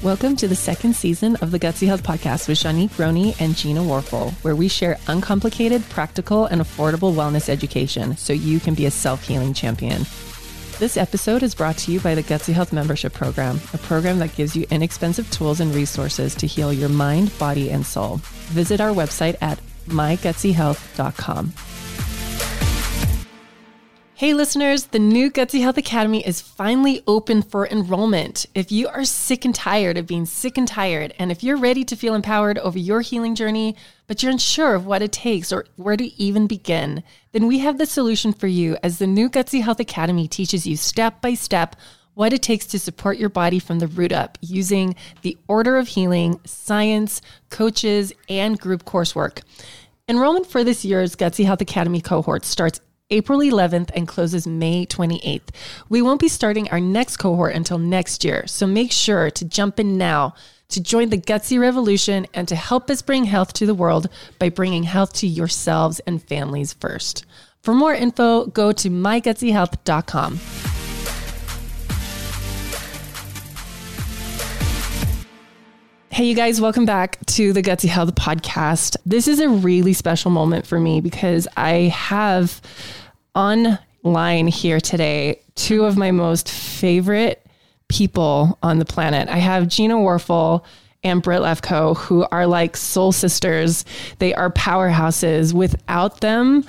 Welcome to the second season of the Gutsy Health Podcast with Shanique Roney and Gina Warfel, where we share uncomplicated, practical, and affordable wellness education so you can be a self-healing champion. This episode is brought to you by the Gutsy Health Membership Program, a program that gives you inexpensive tools and resources to heal your mind, body, and soul. Visit our website at mygutsyhealth.com. Hey listeners, the new Gutsy Health Academy is finally open for enrollment. If you are sick and tired of being sick and tired, and if you're ready to feel empowered over your healing journey, but you're unsure of what it takes or where to even begin, then we have the solution for you as the new Gutsy Health Academy teaches you step by step what it takes to support your body from the root up using the order of healing, science, coaches, and group coursework. Enrollment for this year's Gutsy Health Academy cohort starts April 11th and closes May 28th. We won't be starting our next cohort until next year, so make sure to jump in now to join the Gutsy Revolution and to help us bring health to the world by bringing health to yourselves and families first. For more info, go to mygutsyhealth.com. Hey, you guys, welcome back to the Gutsy Health Podcast. This is a really special moment for me because I have online here today two of my most favorite people on the planet. I have Gina Warfel and Britt Lefko, who are like soul sisters. They are powerhouses. Without them,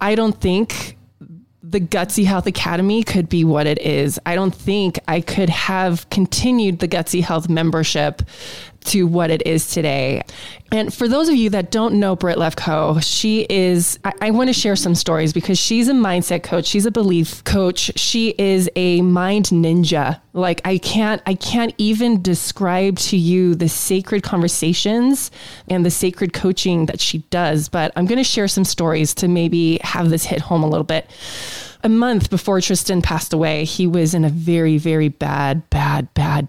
I don't think the Gutsy Health Academy could be what it is. I don't think I could have continued the Gutsy Health membership to what it is today. And for those of you that don't know Britt Lefko, she is, I want to share some stories because she's a mindset coach. She's a belief coach. She is a mind ninja. Like I can't even describe to you the sacred conversations and the sacred coaching that she does, but I'm going to share some stories to maybe have this hit home a little bit. A month before Tristan passed away, he was in a very, very bad,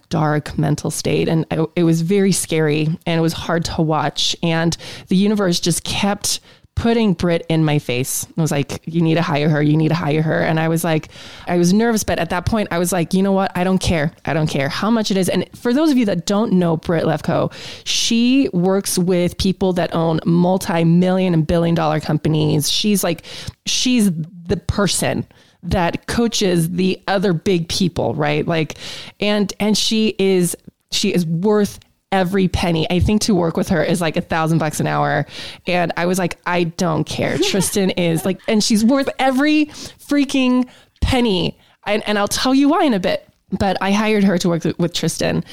dark mental state. And it was very scary and it was hard to watch. And the universe just kept putting Britt in my face. I was like, you need to hire her. You need to hire her. And I was like, I was nervous, but at that point I was like, you know what? I don't care. I don't care how much it is. And for those of you that don't know Britt Lefko, she works with people that own multi-million and billion-dollar companies. She's the person that coaches the other big people, right? Like, and she is worth every penny. I think to work with her is like $1,000 an hour. And I was like, I don't care. Tristan is like, and she's worth every freaking penny. And I'll tell you why in a bit, but I hired her to work with Tristan.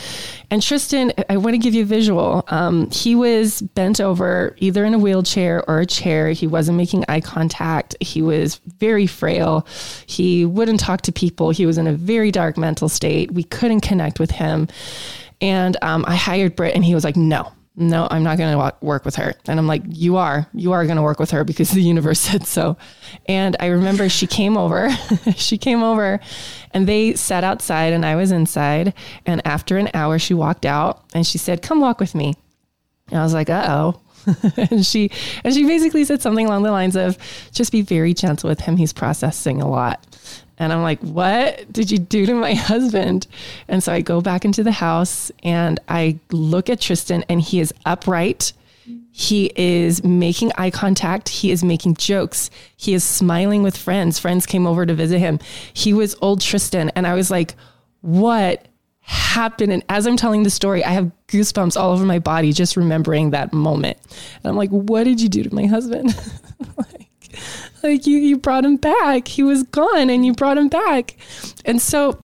And Tristan, I want to give you a visual. He was bent over either in a wheelchair or a chair. He wasn't making eye contact. He was very frail. He wouldn't talk to people. He was in a very dark mental state. We couldn't connect with him. And I hired Britt and he was like, no, I'm not going to work with her. And I'm like, you are going to work with her because the universe said so. And I remember she came over and they sat outside and I was inside. And after an hour, she walked out and she said, come walk with me. And I was like, uh-oh. and she basically said something along the lines of, just be very gentle with him. He's processing a lot. And I'm like, what did you do to my husband? And so I go back into the house and I look at Tristan and he is upright. He is making eye contact. He is making jokes. He is smiling with friends. Friends came over to visit him. He was old Tristan. And I was like, what happened? And as I'm telling the story, I have goosebumps all over my body, just remembering that moment. And I'm like, what did you do to my husband? Like you brought him back. He was gone and you brought him back. And so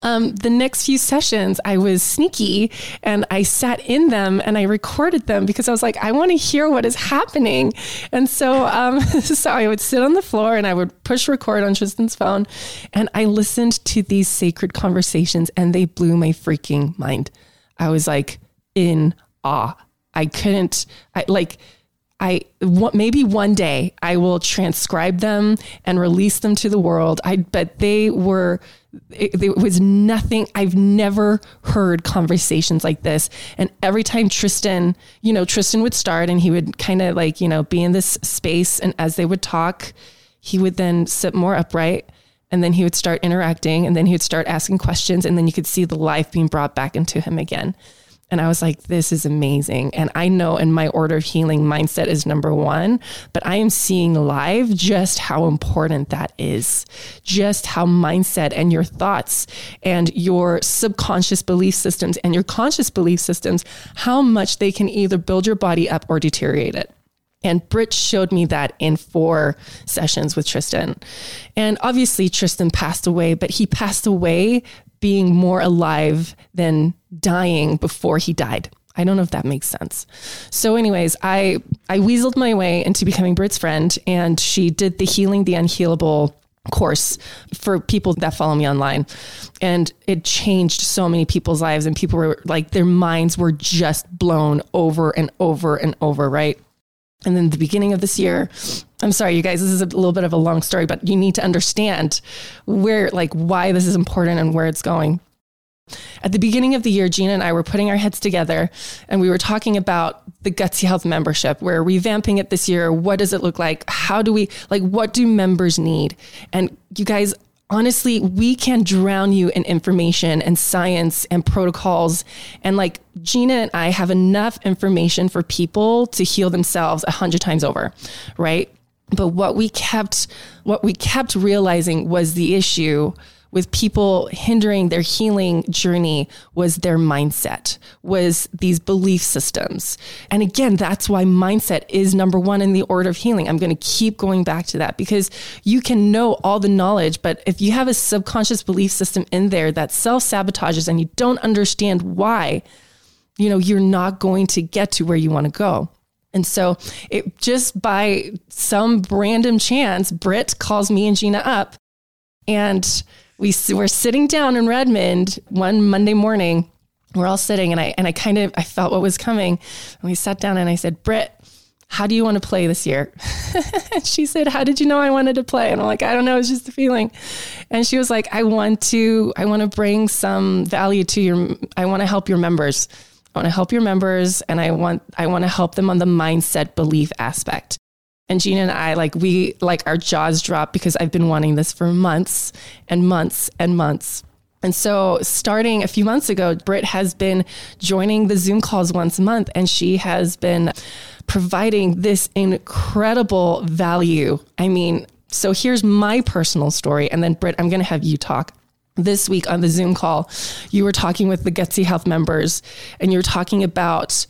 the next few sessions, I was sneaky and I sat in them and I recorded them because I was like, I want to hear what is happening. And so, so I would sit on the floor and I would push record on Tristan's phone and I listened to these sacred conversations and they blew my freaking mind. I was like in awe. Maybe one day I will transcribe them and release them to the world. But it was nothing. I've never heard conversations like this. And every time Tristan would start and he would kind of like, be in this space. And as they would talk, he would then sit more upright And then he would start interacting, and then he would start asking questions, and then you could see the life being brought back into him again. And I was like, this is amazing. And I know in my order of healing, mindset is number one, but I am seeing live just how important that is, just how mindset and your thoughts and your subconscious belief systems and your conscious belief systems, how much they can either build your body up or deteriorate it. And Britt showed me that in 4 sessions with Tristan. And obviously Tristan passed away, but he passed away being more alive than dying before he died. I don't know if that makes sense. So anyways, I weaseled my way into becoming Britt's friend, and she did the Healing the Unhealable course for people that follow me online. And it changed so many people's lives, and people were like, their minds were just blown over and over and over, right? And then the beginning of this year, I'm sorry, you guys, this is a little bit of a long story, but you need to understand where, like, why this is important and where it's going. At the beginning of the year, Gina and I were putting our heads together, and we were talking about the Gutsy Health Membership. We're revamping it this year. What does it look like? How do we, like, what do members need? And you guys, honestly, we can drown you in information and science and protocols. And like Gina and I have enough information for people to heal themselves 100 times over, right? But what we kept realizing was the issue with people hindering their healing journey was their mindset, was these belief systems. And again, that's why mindset is number one in the order of healing. I'm going to keep going back to that, because you can know all the knowledge, but if you have a subconscious belief system in there that self-sabotages and you don't understand why, you know, you're not going to get to where you want to go. And so it just by some random chance, Britt calls me and Gina up, and we were sitting down in Redmond one Monday morning. We're all sitting, and I felt what was coming. And we sat down, and I said, Britt, how do you want to play this year? And she said, how did you know I wanted to play? And I'm like, I don't know. It's just a feeling. And she was like, I want to bring some value to I want to help your members. And I want to help them on the mindset belief aspect. And Gina and I, our jaws dropped, because I've been wanting this for months and months and months. And so starting a few months ago, Britt has been joining the Zoom calls once a month, and she has been providing this incredible value. I mean, so here's my personal story. And then Britt, I'm going to have you talk. This week on the Zoom call, you were talking with the Gutsy Health members, and you were talking about,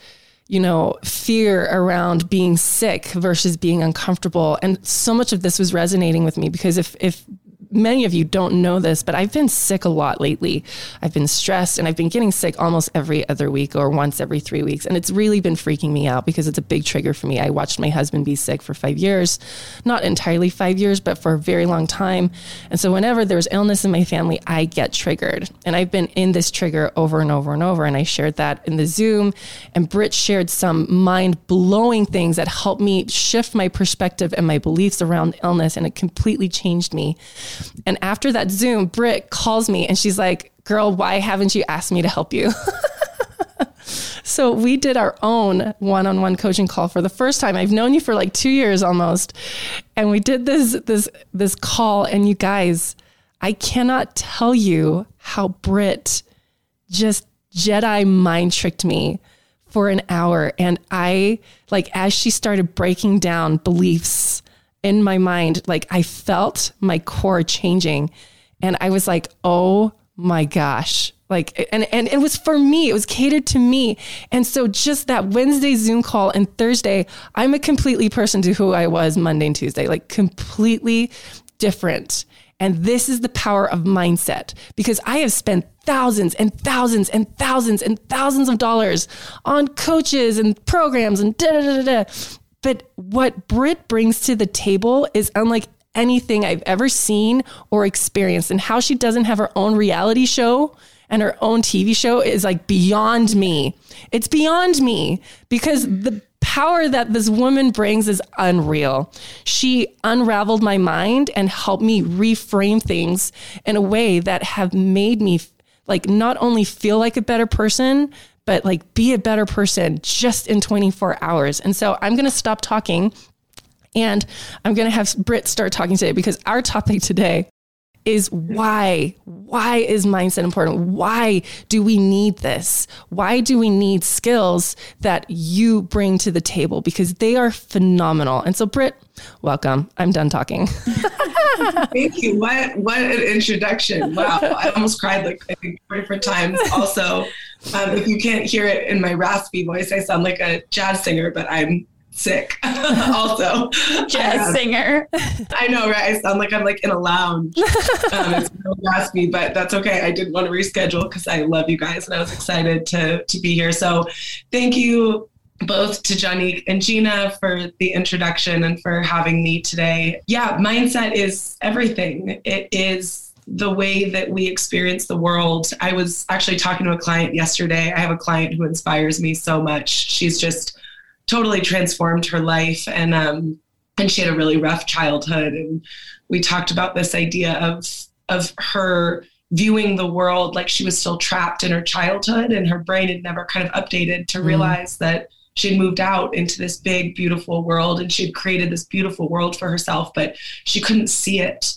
you know, fear around being sick versus being uncomfortable. And so much of this was resonating with me, because if many of you don't know this, but I've been sick a lot lately. I've been stressed, and I've been getting sick almost every other week or once every 3 weeks. And it's really been freaking me out, because it's a big trigger for me. I watched my husband be sick for 5 years, not entirely 5 years, but for a very long time. And so whenever there's illness in my family, I get triggered. And I've been in this trigger over and over and over. And I shared that in the Zoom, and Britt shared some mind-blowing things that helped me shift my perspective and my beliefs around illness. And it completely changed me. And after that Zoom, Britt calls me, and she's like, girl, why haven't you asked me to help you? So we did our own one-on-one coaching call for the first time. I've known you for like 2 years almost. And we did this call, and you guys, I cannot tell you how Britt just Jedi mind tricked me for an hour. And I, like, as she started breaking down beliefs in my mind, like, I felt my core changing, and I was like, oh my gosh. Like, and it was for me, it was catered to me. And so just that Wednesday Zoom call and Thursday, I'm a completely person to who I was Monday and Tuesday, like completely different. And this is the power of mindset, because I have spent thousands and thousands and thousands and thousands of dollars on coaches and programs and But what Britt brings to the table is unlike anything I've ever seen or experienced. And how she doesn't have her own reality show and her own TV show is like beyond me. It's beyond me, because the power that this woman brings is unreal. She unraveled my mind and helped me reframe things in a way that have made me like not only feel like a better person, but like be a better person just in 24 hours. And so I'm going to stop talking, and I'm going to have Britt start talking today, because our topic today is why is mindset important? Why do we need this? Why do we need skills that you bring to the table? Because they are phenomenal. And so Britt, welcome. I'm done talking. Thank you. What an introduction. Wow. I almost cried like I think 4 different times. Also, if you can't hear it in my raspy voice, I sound like a jazz singer, but I'm sick also. Jazz singer. I know, right? I sound like I'm like in a lounge. It's really raspy, but that's okay. I didn't want to reschedule because I love you guys and I was excited to be here. So thank you both to Shanique and Gina for the introduction and for having me today. Yeah, mindset is everything. It is the way that we experience the world. I was actually talking to a client yesterday. I have a client who inspires me so much. She's just totally transformed her life. And she had a really rough childhood. And we talked about this idea of her viewing the world like she was still trapped in her childhood, and her brain had never kind of updated to realize that she'd moved out into this big, beautiful world, and she'd created this beautiful world for herself, but she couldn't see it.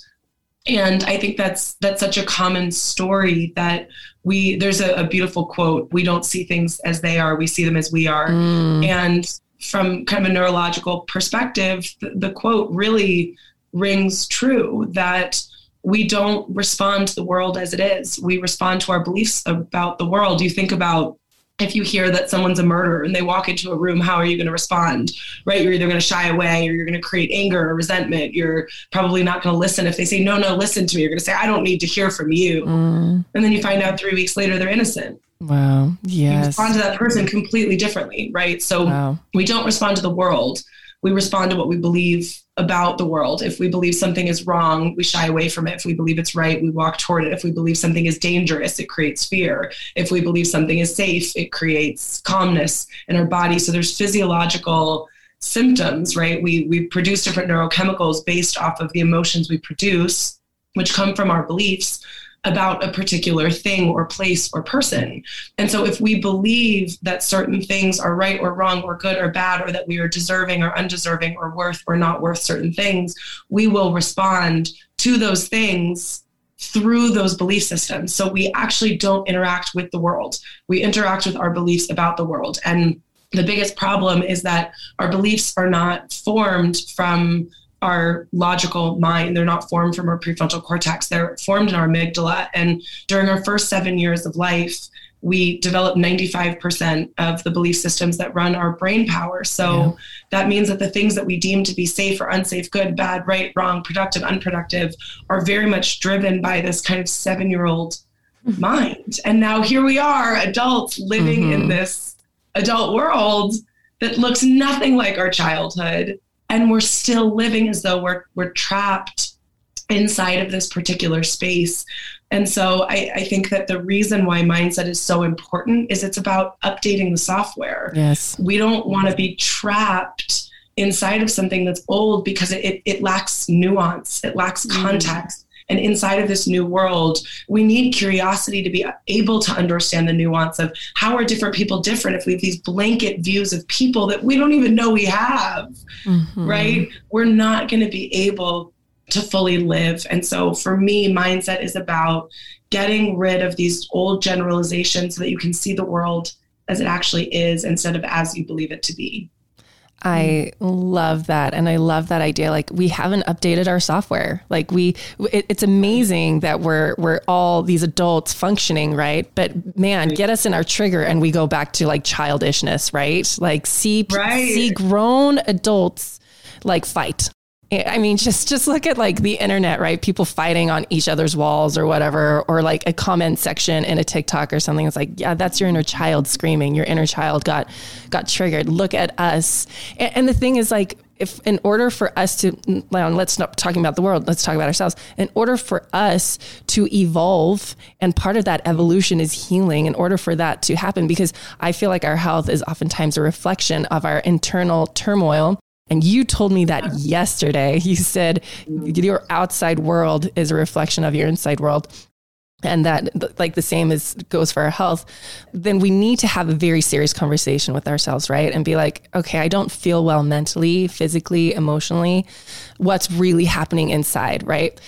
And I think that's such a common story that there's a beautiful quote, we don't see things as they are, we see them as we are. And from kind of a neurological perspective, the quote really rings true that we don't respond to the world as it is. We respond to our beliefs about the world. You think about if you hear that someone's a murderer and they walk into a room, how are you going to respond, right? You're either going to shy away or you're going to create anger or resentment. You're probably not going to listen. If they say, no, listen to me, you're going to say, I don't need to hear from you. And then you find out 3 weeks later, they're innocent. Wow. Yes. You respond to that person completely differently, right? So we don't respond to the world. We respond to what we believe about the world. If we believe something is wrong, we shy away from it. If we believe it's right, we walk toward it. If we believe something is dangerous, it creates fear. If we believe something is safe, it creates calmness in our body. So there's physiological symptoms, right? We produce different neurochemicals based off of the emotions we produce, which come from our beliefs about a particular thing or place or person. And so if we believe that certain things are right or wrong or good or bad, or that we are deserving or undeserving or worth or not worth certain things, we will respond to those things through those belief systems. So we actually don't interact with the world. We interact with our beliefs about the world. And the biggest problem is that our beliefs are not formed from our logical mind. They're not formed from our prefrontal cortex. They're formed in our amygdala. And during our first 7 years of life, we develop 95% of the belief systems that run our brain power. So that means that the things that we deem to be safe or unsafe, good, bad, right, wrong, productive, unproductive, are very much driven by this kind of 7-year-old mind. And now here we are, adults living in this adult world that looks nothing like our childhood. And we're still living as though we're trapped inside of this particular space. And so I think that the reason why mindset is so important is it's about updating the software. Yes. We don't want to be trapped inside of something that's old because it lacks nuance. It lacks context. And inside of this new world, we need curiosity to be able to understand the nuance of how are different people different if we have these blanket views of people that we don't even know we have, right? We're not going to be able to fully live. And so for me, mindset is about getting rid of these old generalizations so that you can see the world as it actually is instead of as you believe it to be. I love that. And I love that idea. Like we haven't updated our software. Like it's amazing that we're all these adults functioning, right? But man, get us in our trigger and we go back to like childishness, right? Like see grown adults like fight. I mean, just look at like the internet, right? People fighting on each other's walls or whatever, or like a comment section in a TikTok or something. It's like, yeah, that's your inner child screaming. Your inner child got triggered. Look at us. And the thing is like, if in order for us to, let's not talking about the world, let's talk about ourselves. In order for us to evolve, and part of that evolution is healing, in order for that to happen, because I feel like our health is oftentimes a reflection of our internal turmoil. And you told me that yesterday. You said your outside world is a reflection of your inside world. and that like the same as goes for our health, then we need to have a very serious conversation with ourselves, right? And be like, okay, I don't feel well mentally, physically, emotionally. What's really happening inside, right?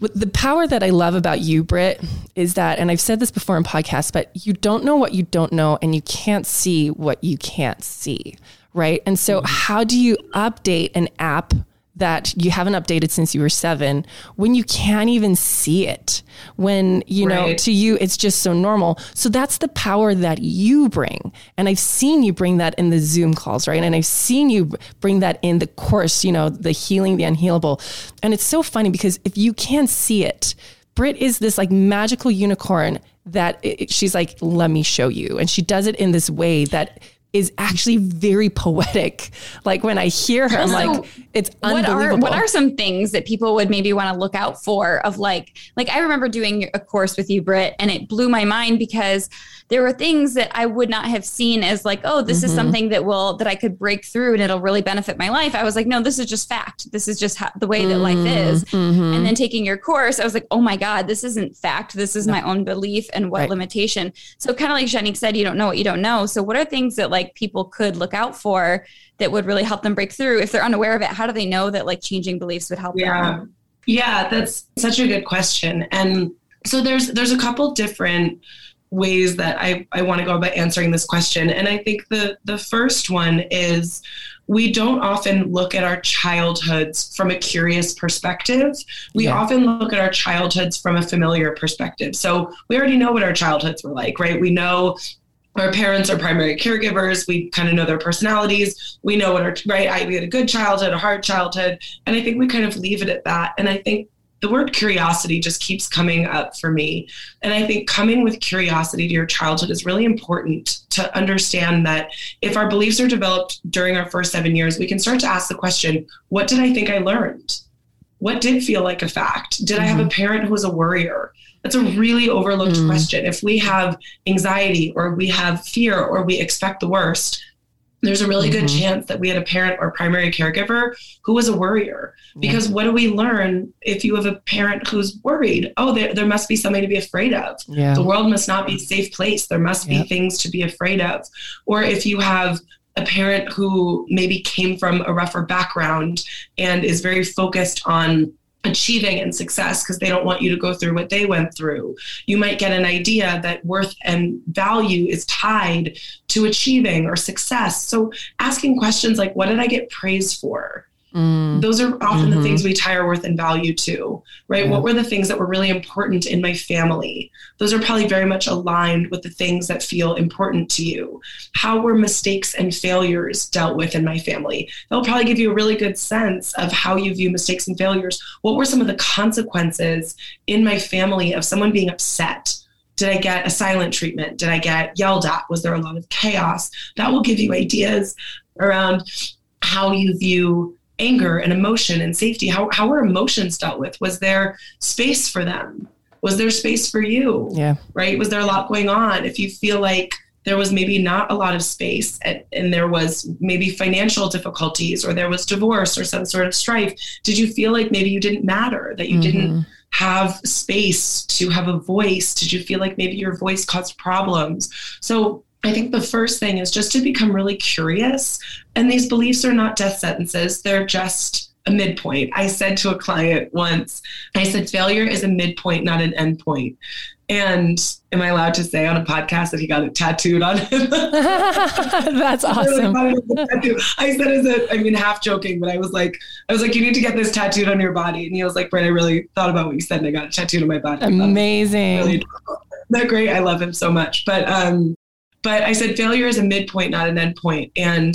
The power that I love about you, Britt, is that, and I've said this before in podcasts, but you don't know what you don't know, and you can't see what you can't see, right? And so how do you update an app that you haven't updated since you were 7 when you can't even see it, when, you know, right, to you, it's just so normal. So that's the power that you bring. And I've seen you bring that in the Zoom calls, right? And I've seen you bring that in the course, you know, the healing, the unhealable. And it's so funny because if you can't see it, Britt is this like magical unicorn that she's like, let me show you. And she does it in this way that is actually very poetic. Like when I hear her, I'm like, it's unbelievable. What are some things that people would maybe want to look out for of like I remember doing a course with you, Britt, and it blew my mind because there were things that I would not have seen as like, oh, this is something that I could break through and it'll really benefit my life. I was like, no, this is just fact. This is just the way that life is. Mm-hmm. And then taking your course, I was like, oh my God, this isn't fact. This is my own belief and what limitation. So kind of like Shanique said, you don't know what you don't know. So what are things that like people could look out for that would really help them break through? If they're unaware of it, how do they know that like changing beliefs would help them? Yeah, that's such a good question. And so there's a couple different ways that I want to go about answering this question. And I think the first one is we don't often look at our childhoods from a curious perspective. We often look at our childhoods from a familiar perspective. So we already know what our childhoods were like, right? We know our parents are primary caregivers. We kind of know their personalities. We know what our, right? We had a good childhood, a hard childhood. And I think we kind of leave it at that. And I think the word curiosity just keeps coming up for me. And I think coming with curiosity to your childhood is really important to understand that if our beliefs are developed during our first 7 years, we can start to ask the question, what did I think I learned? What did feel like a fact? Did I have a parent who was a worrier? That's a really overlooked question. If we have anxiety or we have fear or we expect the worst, there's a really good chance that we had a parent or primary caregiver who was a worrier. Because what do we learn if you have a parent who's worried? Oh, there must be something to be afraid of. Yeah. The world must not be a safe place. There must be things to be afraid of. Or if you have a parent who maybe came from a rougher background and is very focused on achieving and success because they don't want you to go through what they went through. You might get an idea that worth and value is tied to achieving or success. So asking questions like, what did I get praised for? Those are often the things we tie our worth and value to, right? Yeah. What were the things that were really important in my family? Those are probably very much aligned with the things that feel important to you. How were mistakes and failures dealt with in my family? That'll probably give you a really good sense of how you view mistakes and failures. What were some of the consequences in my family of someone being upset? Did I get a silent treatment? Did I get yelled at? Was there a lot of chaos? That will give you ideas around how you view anger and emotion and safety. How were emotions dealt with? Was there space for them? Was there space for you? Yeah. Right? Was there a lot going on? If you feel like there was maybe not a lot of space and there was maybe financial difficulties or there was divorce or some sort of strife, did you feel like maybe you didn't matter, that you didn't have space to have a voice? Did you feel like maybe your voice caused problems? So I think the first thing is just to become really curious. And these beliefs are not death sentences. They're just a midpoint. I said to a client once, I said, failure is a midpoint, not an end point. And am I allowed to say on a podcast that he got it tattooed on him? That's awesome. I said, half joking, but I was like, you need to get this tattooed on your body. And he was like, Britt, I really thought about what you said and I got it tattooed on my body. Amazing. Really, that's great. I love him so much. But I said, failure is a midpoint, not an end point. And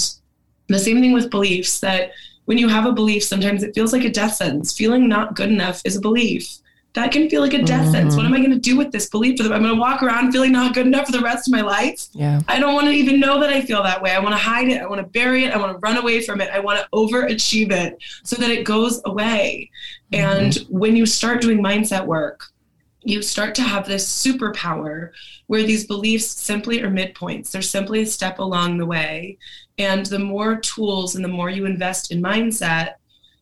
the same thing with beliefs, that when you have a belief, sometimes it feels like a death sentence. Feeling not good enough is a belief. That can feel like a death sentence. What am I going to do with this belief? I'm going to walk around feeling not good enough for the rest of my life. Yeah. I don't want to even know that I feel that way. I want to hide it. I want to bury it. I want to run away from it. I want to overachieve it so that it goes away. Mm-hmm. And when you start doing mindset work, you start to have this superpower where these beliefs simply are midpoints. They're simply a step along the way. And the more tools and the more you invest in mindset,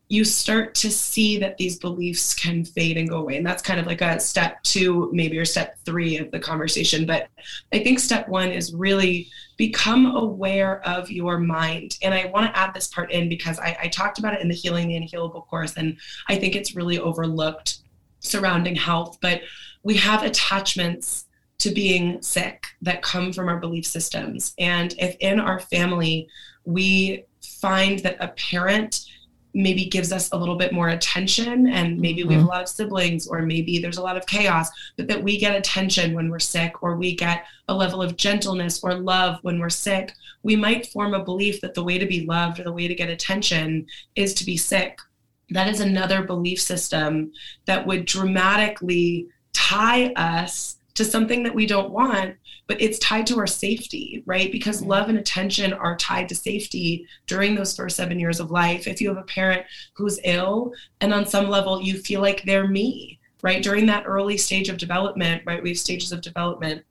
you start to see that these beliefs can fade and go away. And that's kind of like a step two, maybe, or step three of the conversation. But I think step one is really become aware of your mind. And I want to add this part in because I talked about it in the Healing the Unhealable course, and I think it's really overlooked surrounding health, but we have attachments to being sick that come from our belief systems. And if in our family, we find that a parent maybe gives us a little bit more attention, and maybe we have a lot of siblings, or maybe there's a lot of chaos, but that we get attention when we're sick, or we get a level of gentleness or love when we're sick, we might form a belief that the way to be loved or the way to get attention is to be sick. That is another belief system that would dramatically tie us to something that we don't want, but it's tied to our safety, right? Because love and attention are tied to safety during those first 7 years of life. If you have a parent who's ill, and on some level you feel like they're me, right? During that early stage of development, right? We have stages of development.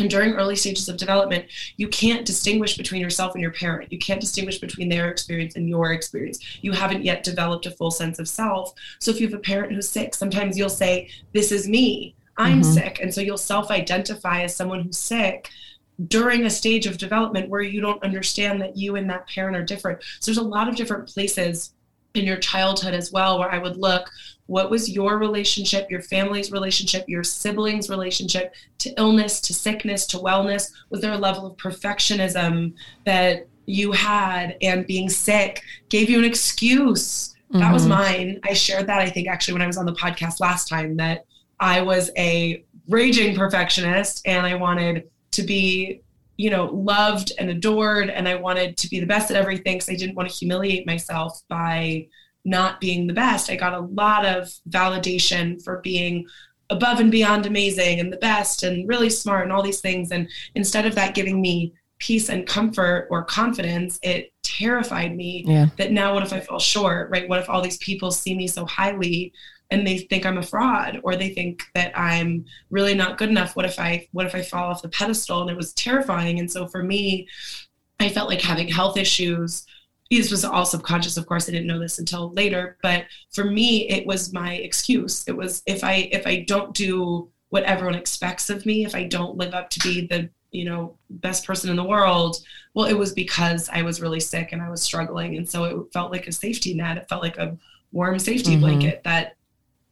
And during early stages of development, you can't distinguish between yourself and your parent. You can't distinguish between their experience and your experience. You haven't yet developed a full sense of self. So if you have a parent who's sick, sometimes you'll say, this is me. I'm sick. And so you'll self-identify as someone who's sick during a stage of development where you don't understand that you and that parent are different. So there's a lot of different places in your childhood as well where I would look, what was your relationship, your family's relationship, your siblings' relationship to illness, to sickness, to wellness? Was there a level of perfectionism that you had, and being sick gave you an excuse? That was mine. I shared that, I think, actually, when I was on the podcast last time, that I was a raging perfectionist and I wanted to be, you know, loved and adored, and I wanted to be the best at everything because I didn't want to humiliate myself by not being the best. I got a lot of validation for being above and beyond amazing and the best and really smart and all these things. And instead of that giving me peace and comfort or confidence, it terrified me that now what if I fall short, right? What if all these people see me so highly and they think I'm a fraud, or they think that I'm really not good enough? What if I fall off the pedestal? And it was terrifying. And so for me, I felt like having health issues, this was all subconscious, of course, I didn't know this until later, but for me, it was my excuse. It was, if I don't do what everyone expects of me, if I don't live up to be the, you know, best person in the world, well, it was because I was really sick and I was struggling. And so it felt like a safety net. It felt like a warm safety blanket that,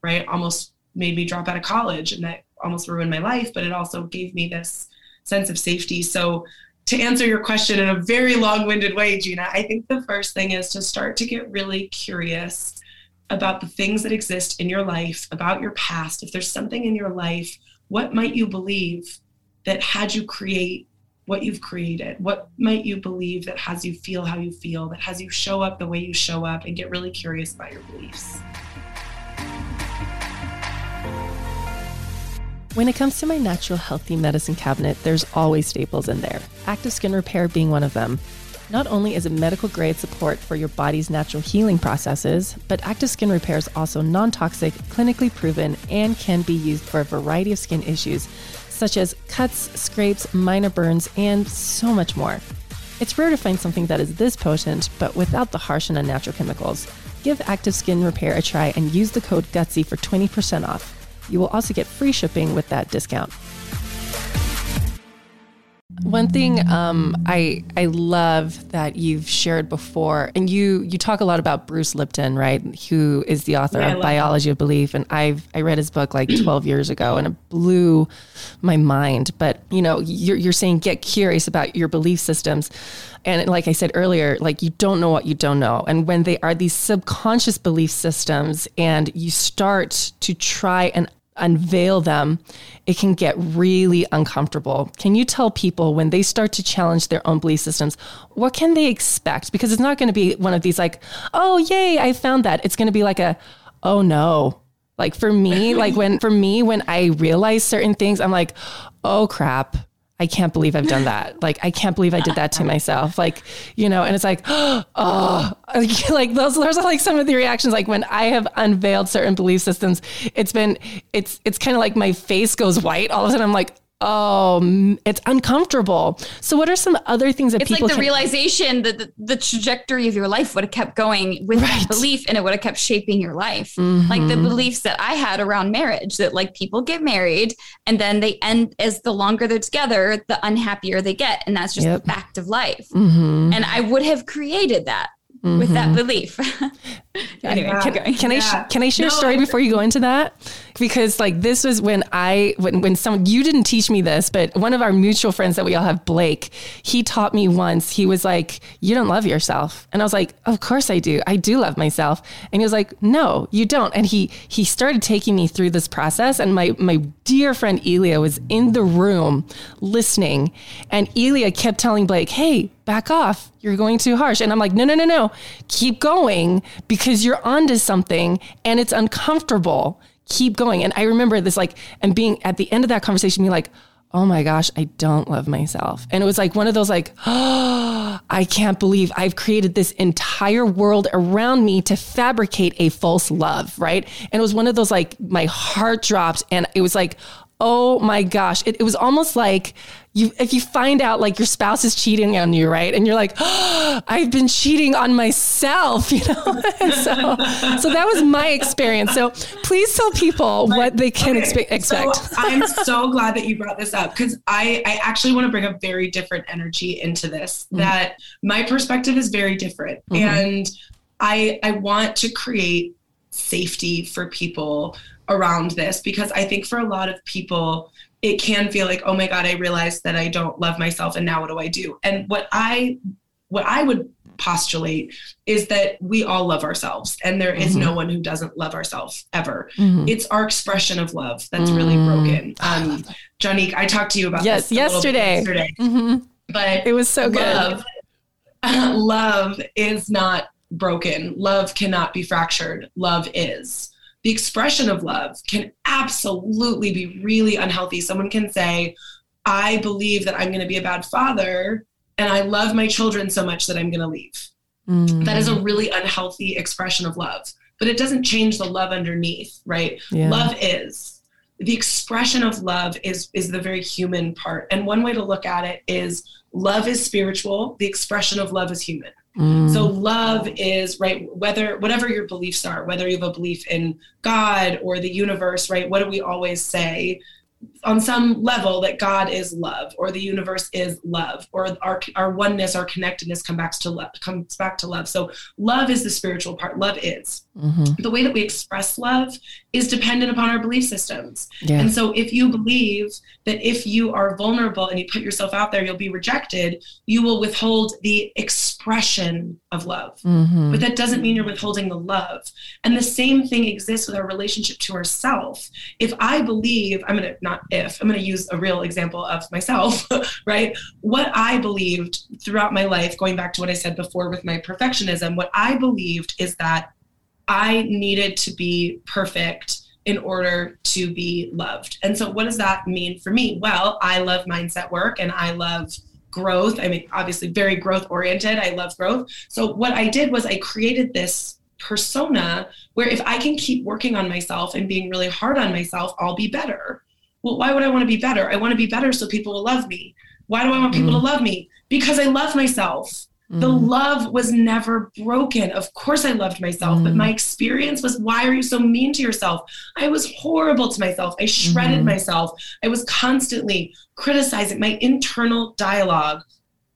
right, almost made me drop out of college, and that almost ruined my life, but it also gave me this sense of safety. So to answer your question in a very long-winded way, Gina, I think the first thing is to start to get really curious about the things that exist in your life, about your past. If there's something in your life, what might you believe that had you create what you've created? What might you believe that has you feel how you feel, that has you show up the way you show up? And get really curious about your beliefs. When it comes to my natural healthy medicine cabinet, there's always staples in there, active skin repair being one of them. Not only is it medical grade support for your body's natural healing processes, but active skin repair is also non-toxic, clinically proven, and can be used for a variety of skin issues, such as cuts, scrapes, minor burns, and so much more. It's rare to find something that is this potent, but without the harsh and unnatural chemicals. Give active skin repair a try and use the code GUTSY for 20% off. You will also get free shipping with that discount. One thing I love that you've shared before, and you talk a lot about Bruce Lipton, right? Who is the author of Biology of Belief. And I read his book like 12 years ago, and it blew my mind. But, you know, you're saying get curious about your belief systems. And like I said earlier, like, you don't know what you don't know. And when they are these subconscious belief systems and you start to try and unveil them, it can get really uncomfortable. Can you tell people, when they start to challenge their own belief systems, what can they expect? Because it's not going to be one of these like, oh, yay, I found that. It's going to be like a, oh no. Like for me, when I realize certain things, I'm like, oh crap, I can't believe I've done that. Like, I can't believe I did that to myself. Like, you know, and it's like, oh, like those are like some of the reactions. Like when I have unveiled certain belief systems, it's kind of like my face goes white. All of a sudden I'm like, it's uncomfortable. So what are some other things that it's people like the realization that the trajectory of your life would have kept going with that belief, and it would have kept shaping your life. Mm-hmm. Like the beliefs that I had around marriage, that like people get married and then they end, as the longer they're together, the unhappier they get. And that's just the fact of life. Mm-hmm. And I would have created that with that belief. Anyway, can I share a story before you go into that? Because like, this was when someone, you didn't teach me this, but one of our mutual friends that we all have, Blake, he taught me once. He was like, you don't love yourself. And I was like, of course I do. I do love myself. And he was like, no, you don't. And he started taking me through this process. And my dear friend Elia was in the room listening, and Elia kept telling Blake, hey, back off. You're going too harsh. And I'm like, no, keep going, because you're onto something and it's uncomfortable. Keep going. And I remember this, like, and being at the end of that conversation, being like, oh my gosh, I don't love myself. And it was like one of those, like, oh, I can't believe I've created this entire world around me to fabricate a false love. Right. And it was one of those, like, my heart dropped, and it was like, oh my gosh. It was almost like if you find out like your spouse is cheating on you, right? And you're like, oh, I've been cheating on myself, you know? so that was my experience. So please tell people what they can expect. So I'm so glad that you brought this up, because I actually want to bring a very different energy into this, that my perspective is very different. Mm-hmm. And I want to create safety for people around this, because I think for a lot of people, it can feel like, oh my God, I realized that I don't love myself, and now what do I do? And what I would postulate is that we all love ourselves, and there is no one who doesn't love ourselves ever. Mm-hmm. It's our expression of love that's really broken. Shanique, I talked to you about this yesterday. Mm-hmm. But it was so good. Love is not broken. Love cannot be fractured. Love is. The expression of love can absolutely be really unhealthy. Someone can say, I believe that I'm going to be a bad father, and I love my children so much that I'm going to leave. Mm. That is a really unhealthy expression of love, but it doesn't change the love underneath, right? Yeah. Love is. The expression of love is the very human part. And one way to look at it is love is spiritual. The expression of love is human. Mm. So love is, right, whatever your beliefs are, whether you have a belief in God or the universe, right? What do we always say on some level? That God is love, or the universe is love, or our oneness, our connectedness comes back to love. So love is the spiritual part. Love is. Mm-hmm. The way that we express love is dependent upon our belief systems. Yeah. And so if you believe that if you are vulnerable and you put yourself out there, you'll be rejected, you will withhold the expression of love. Mm-hmm. But that doesn't mean you're withholding the love. And the same thing exists with our relationship to ourselves. If I believe, I'm going to use a real example of myself, right? What I believed throughout my life, going back to what I said before with my perfectionism, what I believed is that I needed to be perfect in order to be loved. And so what does that mean for me? Well, I love mindset work, and I love growth. I mean, obviously very growth oriented. I love growth. So what I did was I created this persona where if I can keep working on myself and being really hard on myself, I'll be better. Well, why would I want to be better? I want to be better so people will love me. Why do I want people to love me? Because I love myself. The love was never broken. Of course I loved myself, but my experience was, why are you so mean to yourself? I was horrible to myself. I shredded myself. I was constantly criticizing. My internal dialogue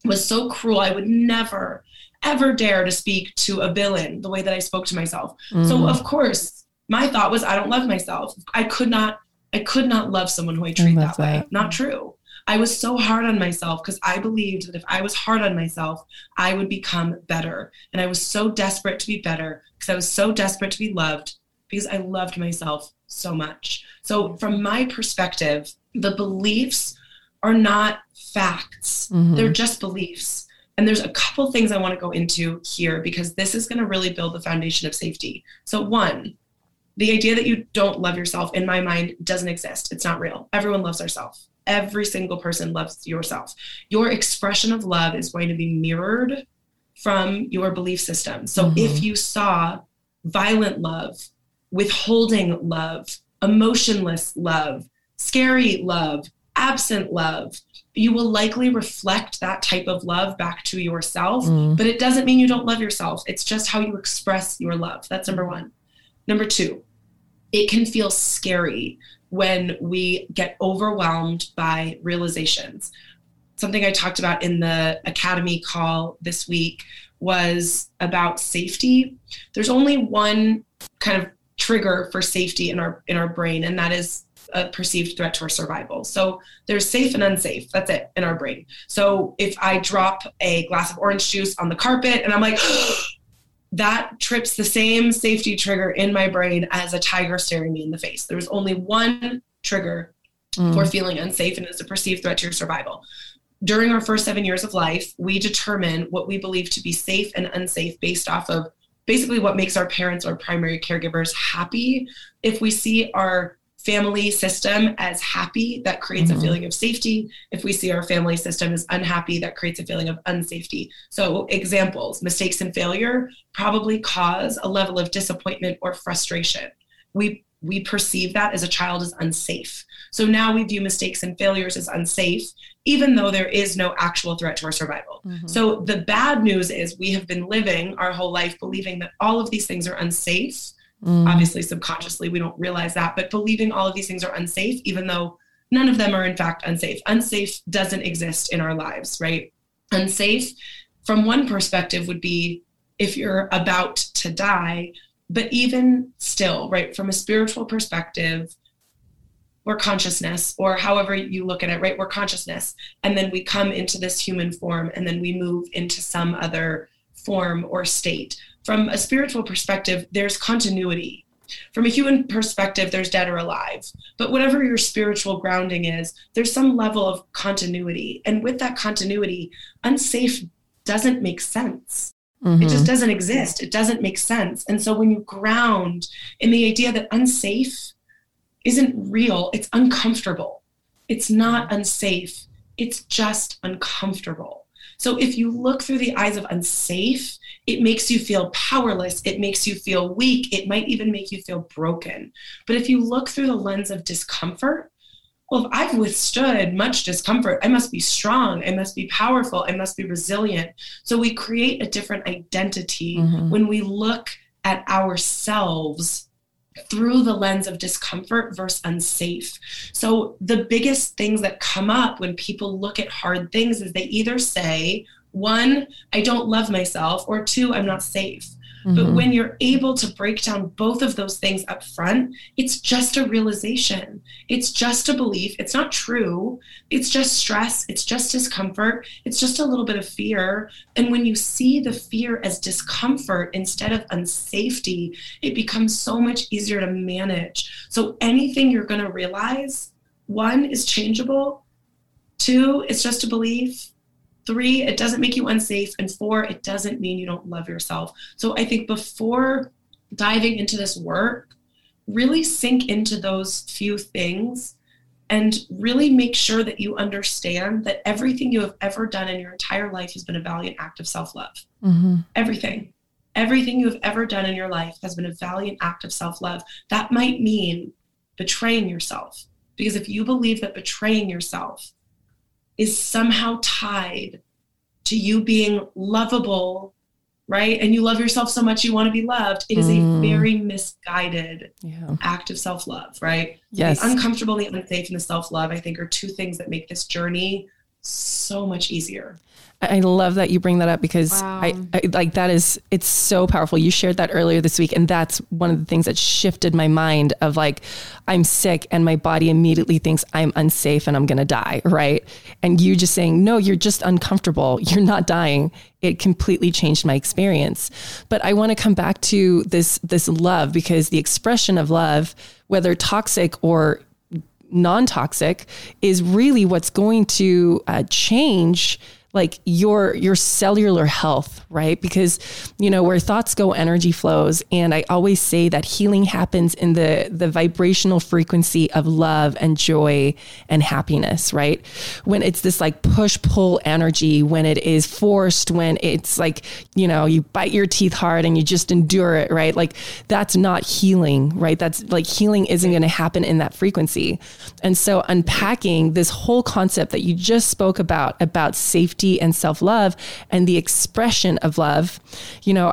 was so cruel. I would never, ever dare to speak to a villain the way that I spoke to myself. Mm. So of course my thought was, I don't love myself. I could not love someone who I treat that way. Not true. I was so hard on myself because I believed that if I was hard on myself, I would become better. And I was so desperate to be better because I was so desperate to be loved, because I loved myself so much. So from my perspective, the beliefs are not facts. Mm-hmm. They're just beliefs. And there's a couple things I want to go into here, because this is going to really build the foundation of safety. So one, the idea that you don't love yourself, in my mind, doesn't exist. It's not real. Everyone loves ourselves. Every single person loves yourself. Your expression of love is going to be mirrored from your belief system. So if you saw violent love, withholding love, emotionless love, scary love, absent love, you will likely reflect that type of love back to yourself, but it doesn't mean you don't love yourself. It's just how you express your love. That's number one. Number two, it can feel scary when we get overwhelmed by realizations. Something I talked about in the academy call this week was about safety. There's only one kind of trigger for safety in our brain, and that is a perceived threat to our survival. So there's safe and unsafe. That's it in our brain. So if I drop a glass of orange juice on the carpet and I'm like, that trips the same safety trigger in my brain as a tiger staring me in the face. There's only one trigger for feeling unsafe, and it's a perceived threat to your survival. During our first 7 years of life, we determine what we believe to be safe and unsafe based off of basically what makes our parents or primary caregivers happy. If we see our family system as happy, that creates a feeling of safety. If we see our family system as unhappy, that creates a feeling of unsafety. So examples, mistakes and failure probably cause a level of disappointment or frustration. We perceive that as a child as unsafe. So now we view mistakes and failures as unsafe, even though there is no actual threat to our survival. So the bad news is we have been living our whole life believing that all of these things are unsafe. Obviously, subconsciously, we don't realize that, but believing all of these things are unsafe, even though none of them are in fact unsafe. Unsafe doesn't exist in our lives, right? Unsafe, from one perspective, would be if you're about to die, but even still, right, from a spiritual perspective, we're consciousness, or however you look at it, right? We're consciousness. And then we come into this human form, and then we move into some other form or state. From a spiritual perspective, there's continuity. From a human perspective, there's dead or alive. But whatever your spiritual grounding is, there's some level of continuity. And with that continuity, unsafe doesn't make sense. It just doesn't exist. It doesn't make sense. And so when you ground in the idea that unsafe isn't real, it's uncomfortable. It's not unsafe. It's just uncomfortable. So if you look through the eyes of unsafe, it makes you feel powerless. It makes you feel weak. It might even make you feel broken. But if you look through the lens of discomfort, well, if I've withstood much discomfort, I must be strong. I must be powerful. I must be resilient. So we create a different identity when we look at ourselves through the lens of discomfort versus unsafe. So the biggest things that come up when people look at hard things is they either say, one, I don't love myself, or two, I'm not safe. But when you're able to break down both of those things up front, it's just a realization. It's just a belief. It's not true. It's just stress. It's just discomfort. It's just a little bit of fear. And when you see the fear as discomfort instead of unsafety, it becomes so much easier to manage. So anything you're going to realize, one, is changeable. Two, it's just a belief. Three, it doesn't make you unsafe. And four, it doesn't mean you don't love yourself. So I think before diving into this work, really sink into those few things and really make sure that you understand that everything you have ever done in your entire life has been a valiant act of self-love. Everything you have ever done in your life has been a valiant act of self-love. That might mean betraying yourself, because if you believe that betraying yourself is somehow tied to you being lovable, right? And you love yourself so much you want to be loved. It is a very misguided act of self-love, right? Yes. The uncomfortable, the unsafe, and the self-love, I think, are two things that make this journey so much easier. I love that you bring that up, because I like that is, it's so powerful. You shared that earlier this week, and that's one of the things that shifted my mind of like, I'm sick and my body immediately thinks I'm unsafe and I'm going to die. Right. And you just saying, no, you're just uncomfortable. You're not dying. It completely changed my experience. But I want to come back to this love, because the expression of love, whether toxic or non-toxic, is really what's going to change like your cellular health, right? Because, you know, where thoughts go, energy flows. And I always say that healing happens in the vibrational frequency of love and joy and happiness, right? When it's this like push-pull energy, when it is forced, when it's like, you know, you bite your teeth hard and you just endure it, right? Like that's not healing, right? That's like healing isn't going to happen in that frequency. And so unpacking this whole concept that you just spoke about safety and self-love and the expression of love, you know,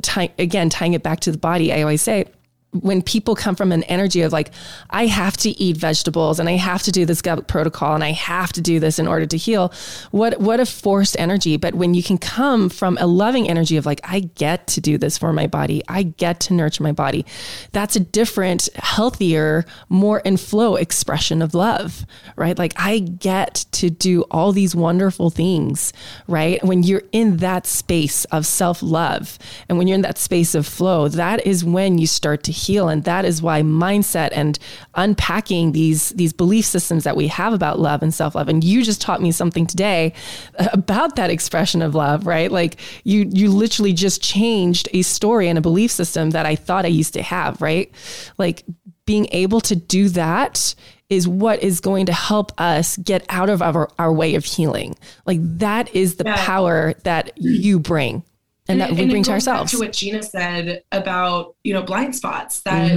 tying it back to the body, I always say, when people come from an energy of like, I have to eat vegetables and I have to do this gut protocol and I have to do this in order to heal, what a forced energy. But when you can come from a loving energy of like, I get to do this for my body, I get to nurture my body, that's a different, healthier, more in flow expression of love, right? Like I get to do all these wonderful things, right? When you're in that space of self-love and when you're in that space of flow, that is when you start to heal. And that is why mindset and unpacking these belief systems that we have about love and self-love. And you just taught me something today about that expression of love, right? Like you literally just changed a story and a belief system that I thought I used to have, right? Like being able to do that is what is going to help us get out of our way of healing. Like that is the power that you bring. And that we bring to ourselves. To what Gina said about, you know, blind spots, that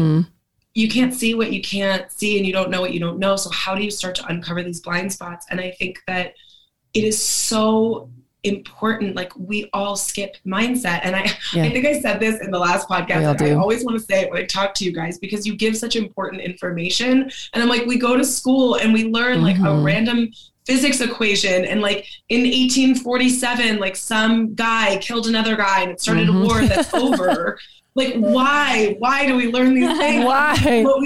you can't see what you can't see and you don't know what you don't know. So how do you start to uncover these blind spots? And I think that it is so important. Like we all skip mindset. And I think I said this in the last podcast. I always want to say it when I talk to you guys, because you give such important information. And I'm like, we go to school and we learn like a random physics equation, and like in 1847 like some guy killed another guy and it started a war that's over. Like why do we learn these things? What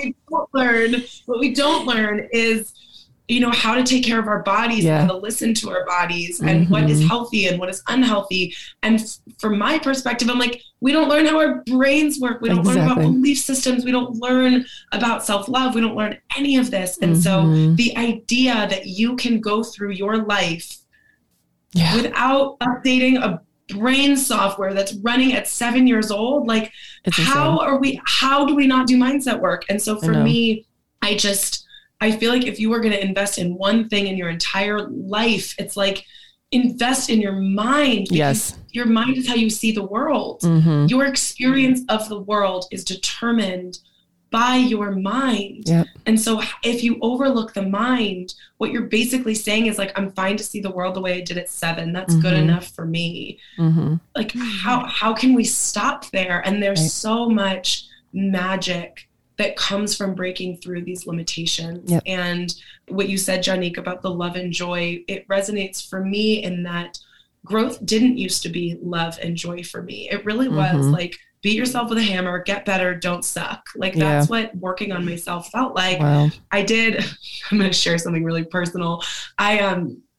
we don't learn is, you know, how to take care of our bodies and how to listen to our bodies and what is healthy and what is unhealthy. And from my perspective, I'm like, we don't learn how our brains work. We don't learn about belief systems. We don't learn about self-love. We don't learn any of this. And so the idea that you can go through your life without updating a brain software that's running at 7 years old, like it's insane. How do we not do mindset work? And so for me, I feel like if you were going to invest in one thing in your entire life, it's like invest in your mind. Yes. Your mind is how you see the world. Your experience of the world is determined by your mind. Yep. And so if you overlook the mind, what you're basically saying is like, I'm fine to see the world the way I did at 7. That's good enough for me. Like how can we stop there? And there's so much magic that comes from breaking through these limitations. Yep. And what you said, Shanique, about the love and joy, it resonates for me in that growth didn't used to be love and joy for me. It really was like, beat yourself with a hammer, get better, don't suck. Like that's what working on myself felt like. Wow. I'm gonna share something really personal.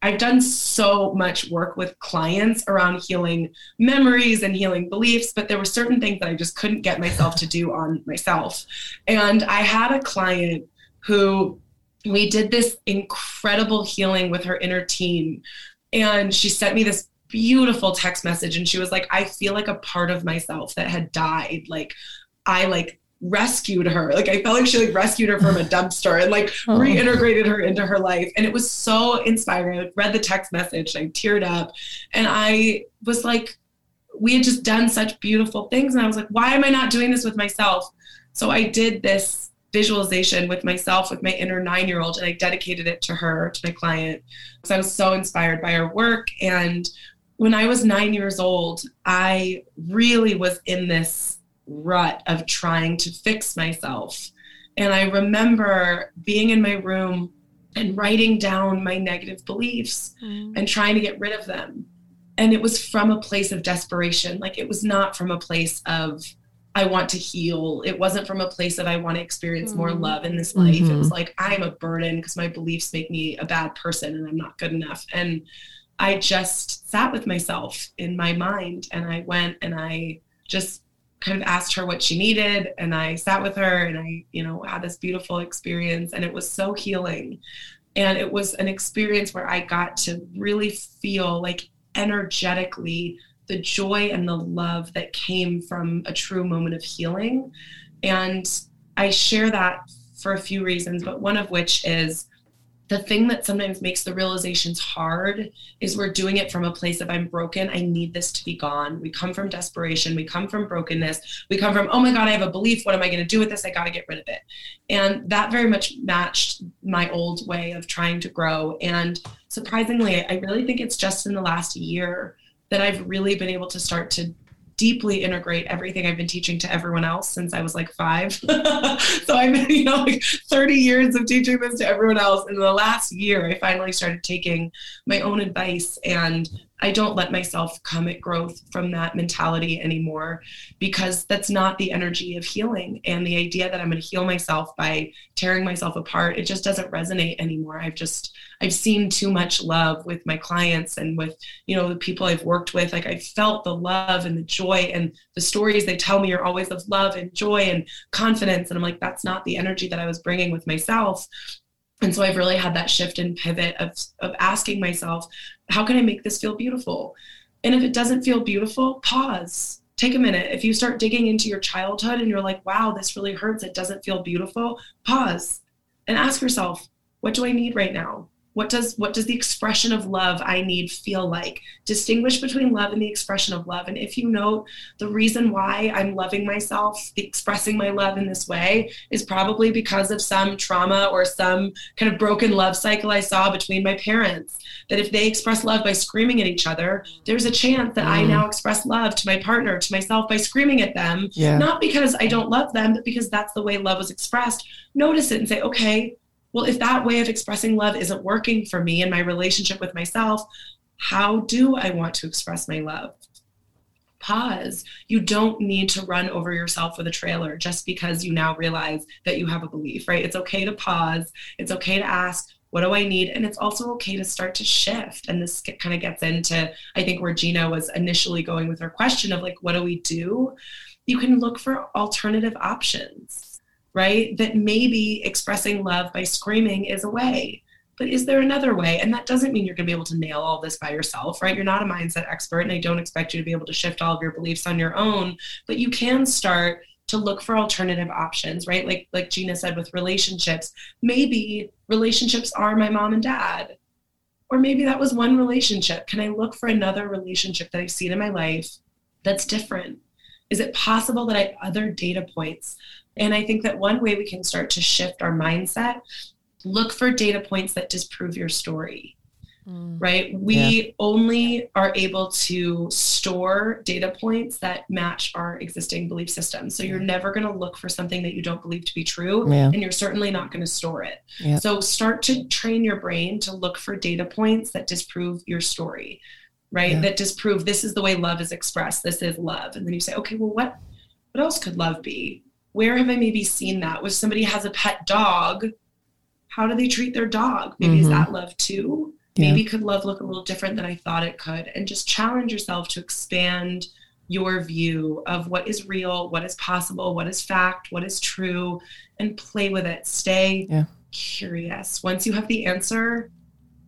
I've done so much work with clients around healing memories and healing beliefs, but there were certain things that I just couldn't get myself to do on myself. And I had a client who, we did this incredible healing with her inner teen. And she sent me this beautiful text message. And she was like, I feel like a part of myself that had died. Like I like rescued her. Like I felt like she like rescued her from a dumpster and like reintegrated her into her life. And it was so inspiring. I read the text message, I teared up, and I was like, we had just done such beautiful things. And I was like, why am I not doing this with myself? So I did this visualization with myself, with my inner 9-year-old, and I dedicated it to her, to my client. So I was so inspired by her work. And when I was 9 years old, I really was in this rut of trying to fix myself. And I remember being in my room and writing down my negative beliefs and trying to get rid of them. And it was from a place of desperation. Like it was not from a place of, I want to heal. It wasn't from a place of, I want to experience more love in this life. It was like, I'm a burden because my beliefs make me a bad person and I'm not good enough. And I just sat with myself in my mind, and I went and I just kind of asked her what she needed. And I sat with her and I, you know, had this beautiful experience, and it was so healing. And it was an experience where I got to really feel like energetically the joy and the love that came from a true moment of healing. And I share that for a few reasons, but one of which is the thing that sometimes makes the realizations hard is we're doing it from a place of I'm broken. I need this to be gone. We come from desperation. We come from brokenness. We come from, oh my God, I have a belief. What am I going to do with this? I got to get rid of it. And that very much matched my old way of trying to grow. And surprisingly, I really think it's just in the last year that I've really been able to start to deeply integrate everything I've been teaching to everyone else since I was like 5. So I've been, like 30 years of teaching this to everyone else. In the last year, I finally started taking my own advice, and I don't let myself come at growth from that mentality anymore, because that's not the energy of healing. And the idea that I'm going to heal myself by tearing myself apart, it just doesn't resonate anymore. I've seen too much love with my clients and with, the people I've worked with. Like, I felt the love and the joy, and the stories they tell me are always of love and joy and confidence. And I'm like, that's not the energy that I was bringing with myself. And so I've really had that shift and pivot of asking myself, how can I make this feel beautiful? And if it doesn't feel beautiful, pause. Take a minute. If you start digging into your childhood and you're like, wow, this really hurts, it doesn't feel beautiful, pause and ask yourself, what do I need right now? What does the expression of love I need feel like? Distinguish between love and the expression of love. And if you know the reason why I'm loving myself, expressing my love in this way, is probably because of some trauma or some kind of broken love cycle I saw between my parents, that if they express love by screaming at each other, there's a chance that I now express love to my partner, to myself, by screaming at them, not because I don't love them, but because that's the way love was expressed. Notice it and say, okay, well, if that way of expressing love isn't working for me in my relationship with myself, how do I want to express my love? Pause. You don't need to run over yourself with a trailer just because you now realize that you have a belief, right? It's okay to pause. It's okay to ask, what do I need? And it's also okay to start to shift. And this kind of gets into, I think, where Gina was initially going with her question of like, what do we do? You can look for alternative options. Right? That maybe expressing love by screaming is a way, but is there another way? And that doesn't mean you're going to be able to nail all this by yourself, right? You're not a mindset expert, and I don't expect you to be able to shift all of your beliefs on your own, but you can start to look for alternative options, right? Like Gina said, with relationships, maybe relationships are my mom and dad, or maybe that was one relationship. Can I look for another relationship that I've seen in my life that's different? Is it possible that I have other data points? And I think that one way we can start to shift our mindset, look for data points that disprove your story, right? We only are able to store data points that match our existing belief system. So you're never going to look for something that you don't believe to be true, and you're certainly not going to store it. Yeah. So start to train your brain to look for data points that disprove your story, right? Yeah. That disprove this is the way love is expressed. This is love. And then you say, okay, well, what else could love be? Where have I maybe seen that? If somebody has a pet dog, how do they treat their dog? Maybe is that love too? Yeah. Maybe could love look a little different than I thought it could? And just challenge yourself to expand your view of what is real, what is possible, what is fact, what is true, and play with it. Stay curious. Once you have the answer,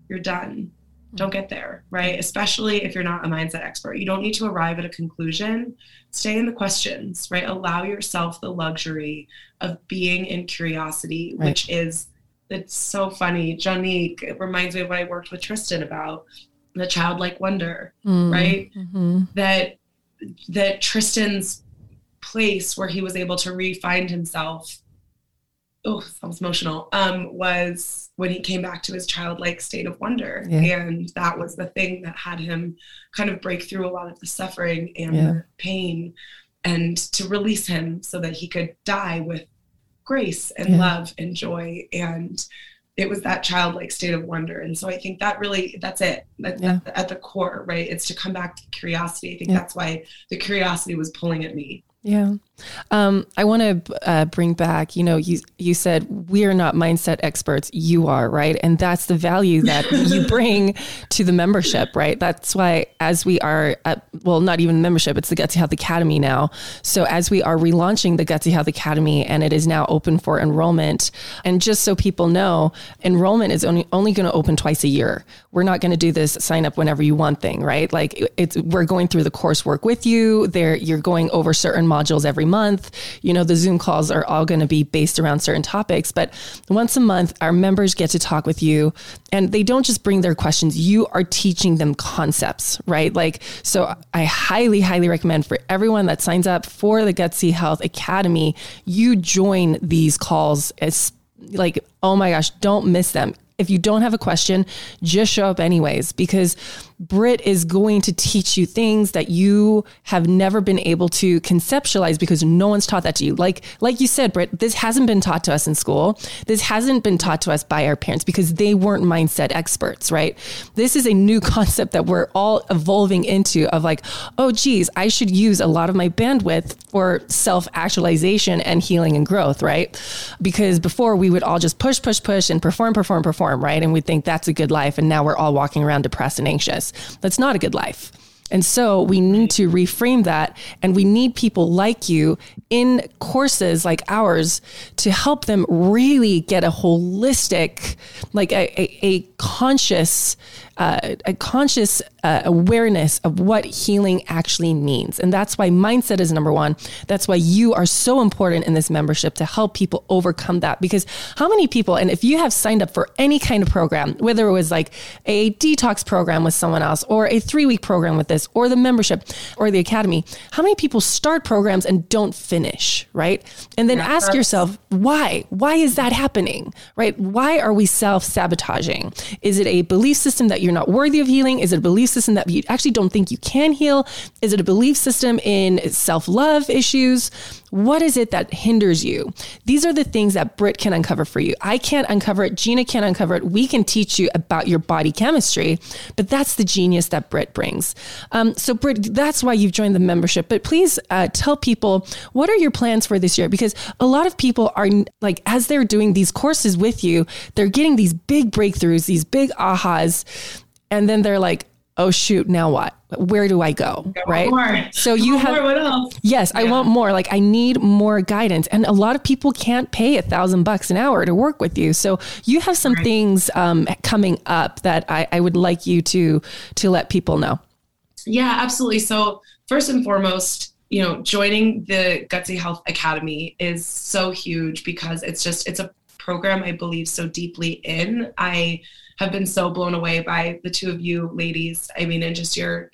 you're done. Don't get there, right? Especially if you're not a mindset expert. You don't need to arrive at a conclusion. Stay in the questions, right? Allow yourself the luxury of being in curiosity, right? Which is, it's so funny. Shanique, it reminds me of what I worked with Tristan about, the childlike wonder, right? Mm-hmm. That Tristan's place where he was able to re-find himself, that was emotional, was when he came back to his childlike state of wonder. Yeah. And that was the thing that had him kind of break through a lot of the suffering and the pain, and to release him so that he could die with grace and love and joy. And it was that childlike state of wonder. And so I think that really, that's it at the core, right? It's to come back to curiosity. I think that's why the curiosity was pulling at me. Yeah. I want to bring back, you said we're not mindset experts. You are, right? And that's the value that you bring to the membership, right? That's why as we are, not even membership, it's the Gutsy Health Academy now. So as we are relaunching the Gutsy Health Academy and it is now open for enrollment, and just so people know, enrollment is only going to open twice a year. We're not going to do this sign up whenever you want thing, right? Like we're going through the coursework with you there. You're going over certain modules every month. The Zoom calls are all going to be based around certain topics, but once a month, our members get to talk with you and they don't just bring their questions. You are teaching them concepts, right? So I highly, highly recommend for everyone that signs up for the Gutsy Health Academy, you join these calls. It's like, oh my gosh, don't miss them. If you don't have a question, just show up anyways, because Britt is going to teach you things that you have never been able to conceptualize because no one's taught that to you. Like you said, Britt, this hasn't been taught to us in school. This hasn't been taught to us by our parents because they weren't mindset experts, right? This is a new concept that we're all evolving into of like, oh geez, I should use a lot of my bandwidth for self-actualization and healing and growth, right? Because before we would all just push and perform. Right? And we think that's a good life. And now we're all walking around depressed and anxious. That's not a good life. And so we need to reframe that. And we need people like you in courses like ours to help them really get a holistic, like a conscious awareness of what healing actually means. And that's why mindset is number one. That's why you are so important in this membership to help people overcome that. Because how many people, and if you have signed up for any kind of program, whether it was like a detox program with someone else or a 3-week program with this or the membership or the academy, how many people start programs and don't finish, right? And then ask yourself, why? Why is that happening, right? Why are we self-sabotaging? Is it a belief system that you're not worthy of healing? Is it a belief system that you actually don't think you can heal? Is it a belief system in self-love issues? What is it that hinders you? These are the things that Britt can uncover for you. I can't uncover it. Gina can't uncover it. We can teach you about your body chemistry, but that's the genius that Britt brings. So Britt, that's why you've joined the membership, but please tell people, what are your plans for this year? Because a lot of people are like, as they're doing these courses with you, they're getting these big breakthroughs, these big ahas, and then they're like, oh shoot, now what? Where do I go? Right? More. So you have, more, what else? Yes, yeah. I want more. Like I need more guidance. And a lot of people can't pay $1,000 an hour to work with you. So you have some things coming up that I would like you to let people know. Yeah, absolutely. So first and foremost, joining the Gutsy Health Academy is so huge because it's a program I believe so deeply in. I have been so blown away by the two of you ladies. I mean, and just your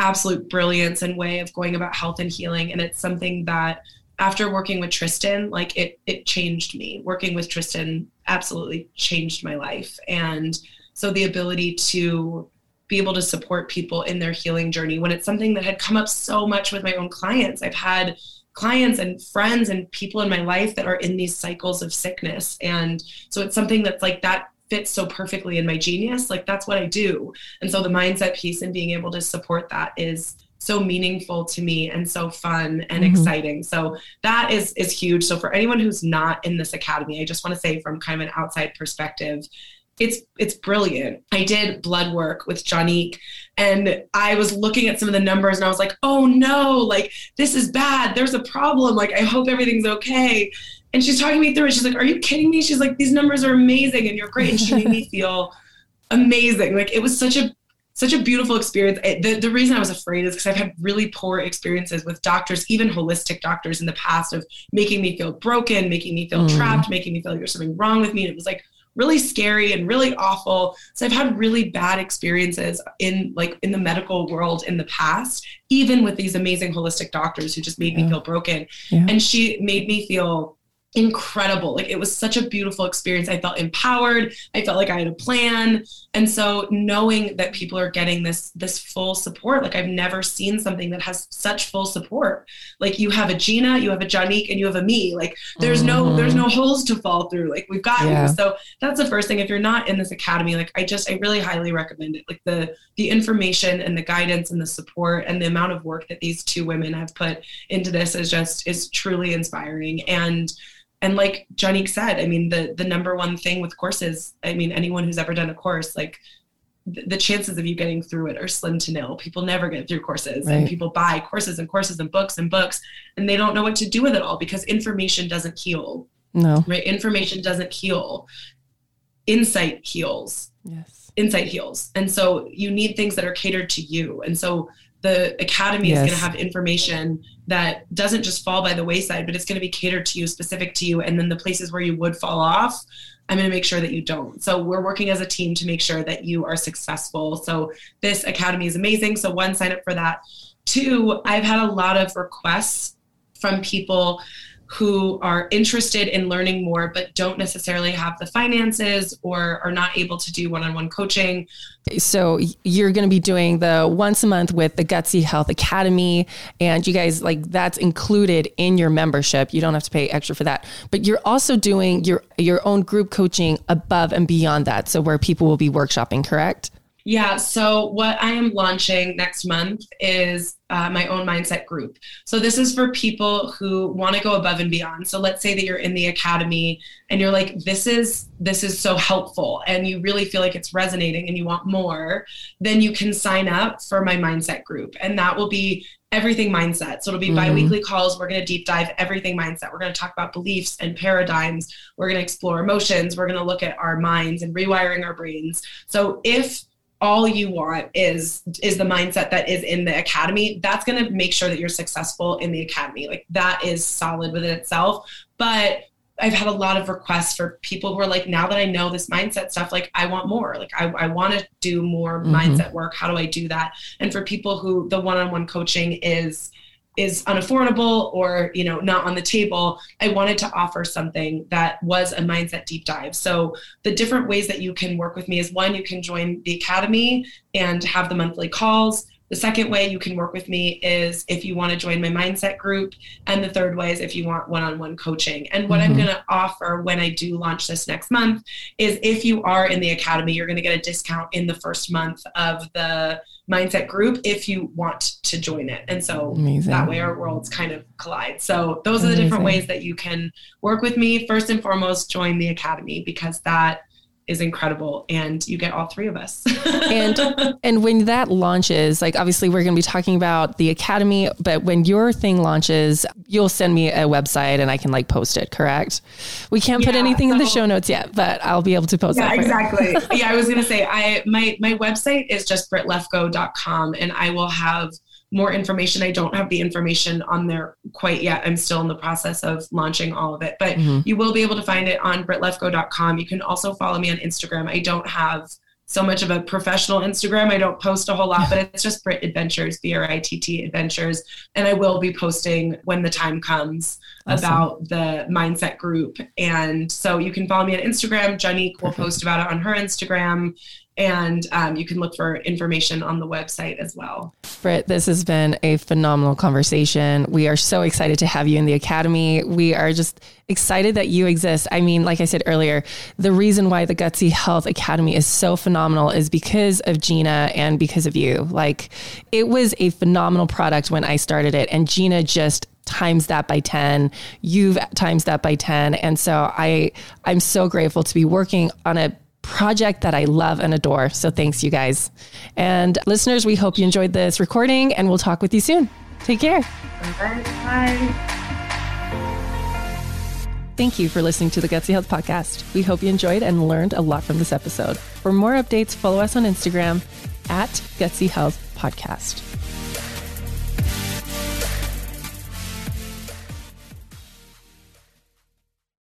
absolute brilliance and way of going about health and healing. And it's something that after working with Tristan, like it changed me. Working with Tristan absolutely changed my life. And so the ability to be able to support people in their healing journey when it's something that had come up so much with my own clients. I've had clients and friends and people in my life that are in these cycles of sickness. And so it's something that's like that fits so perfectly in my genius. Like that's what I do. And so the mindset piece and being able to support that is so meaningful to me and so fun and exciting. So that is huge. So for anyone who's not in this academy, I just want to say from kind of an outside perspective, it's brilliant. I did blood work with Shanique and I was looking at some of the numbers and I was like, oh no, like this is bad. There's a problem. Like, I hope everything's okay. And she's talking me through it. She's like, are you kidding me? She's like, these numbers are amazing and you're great. And she made me feel amazing. Like it was such a beautiful experience. The reason I was afraid is because I've had really poor experiences with doctors, even holistic doctors in the past, of making me feel broken, making me feel trapped, making me feel like there's something wrong with me. And it was like really scary and really awful. So I've had really bad experiences in the medical world in the past, even with these amazing holistic doctors who just made me feel broken. Yeah. And she made me feel incredible. Like, it was such a beautiful experience. I felt empowered. I felt like I had a plan. And so knowing that people are getting this full support, like I've never seen something that has such full support. Like, you have a Gina, you have a Shanique, and you have a me. Like, there's no holes to fall through. Like, we've got you. So that's the first thing. If you're not in this academy, like I really highly recommend it. Like, the information and the guidance and the support and the amount of work that these two women have put into this is truly inspiring. And like Shanique said, I mean, the number one thing with courses, I mean, anyone who's ever done a course, like the chances of you getting through it are slim to nil. People never get through courses, right? And people buy courses and courses and books, and they don't know what to do with it all, because information doesn't heal. No. Right? Information doesn't heal. Insight heals. Yes. Insight heals. And so you need things that are catered to you. And so the academy is going to have information that doesn't just fall by the wayside, but it's going to be catered to you, specific to you. And then the places where you would fall off, I'm going to make sure that you don't. So we're working as a team to make sure that you are successful. So this academy is amazing. So 1, sign up for that. 2, I've had a lot of requests from people who are interested in learning more, but don't necessarily have the finances or are not able to do one-on-one coaching. So you're going to be doing the once a month with the Gutsy Health Academy, and you guys, like, that's included in your membership. You don't have to pay extra for that, but you're also doing your own group coaching above and beyond that. So where people will be workshopping, correct? Yeah. So what I am launching next month is my own mindset group. So this is for people who want to go above and beyond. So let's say that you're in the academy and you're like, this is so helpful, and you really feel like it's resonating and you want more, then you can sign up for my mindset group. And that will be everything mindset. So it'll be bi-weekly calls. We're going to deep dive everything mindset. We're going to talk about beliefs and paradigms. We're going to explore emotions. We're going to look at our minds and rewiring our brains. So if all you want is the mindset that is in the academy, that's going to make sure that you're successful in the academy. Like, that is solid within itself. But I've had a lot of requests for people who are like, now that I know this mindset stuff, like, I want more, like, I want to do more mindset work. How do I do that? And for people who the one-on-one coaching is unaffordable or, you know, not on the table, I wanted to offer something that was a mindset deep dive. So the different ways that you can work with me is, 1, you can join the academy and have the monthly calls. The second way you can work with me is if you want to join my mindset group. And the third way is if you want one-on-one coaching. And what I'm going to offer when I do launch this next month is, if you are in the academy, you're going to get a discount in the first month of the mindset group if you want to join it. And so that way our worlds kind of collide. So those are the different ways that you can work with me. First and foremost, join the academy, because that is incredible, and you get all 3 of us. and when that launches, like, obviously we're going to be talking about the academy, but when your thing launches, you'll send me a website and I can, like, post it, correct? We can't put anything in the show notes yet, but I'll be able to post that. Exactly. I was going to say, my website is just BrittLefkoe.com, and I will have more information. I don't have the information on there quite yet. I'm still in the process of launching all of it, but you will be able to find it on BrittLefkoe.com. You can also follow me on Instagram. I don't have so much of a professional Instagram. I don't post a whole lot, but it's just Britt Adventures, BRITT Adventures. And I will be posting when the time comes about the mindset group. And so you can follow me on Instagram. Shanique will post about it on her Instagram. And you can look for information on the website as well. Britt, this has been a phenomenal conversation. We are so excited to have you in the academy. We are just excited that you exist. I mean, like I said earlier, the reason why the Gutsy Health Academy is so phenomenal is because of Gina and because of you. Like, it was a phenomenal product when I started it, and Gina just times that by 10. You've times that by 10. And so I'm so grateful to be working on a project that I love and adore. So thanks, you guys. And listeners, we hope you enjoyed this recording, and we'll talk with you soon. Take care. Bye. Thank you for listening to the Gutsy Health Podcast. We hope you enjoyed and learned a lot from this episode. For more updates, follow us on Instagram at Gutsy Health Podcast.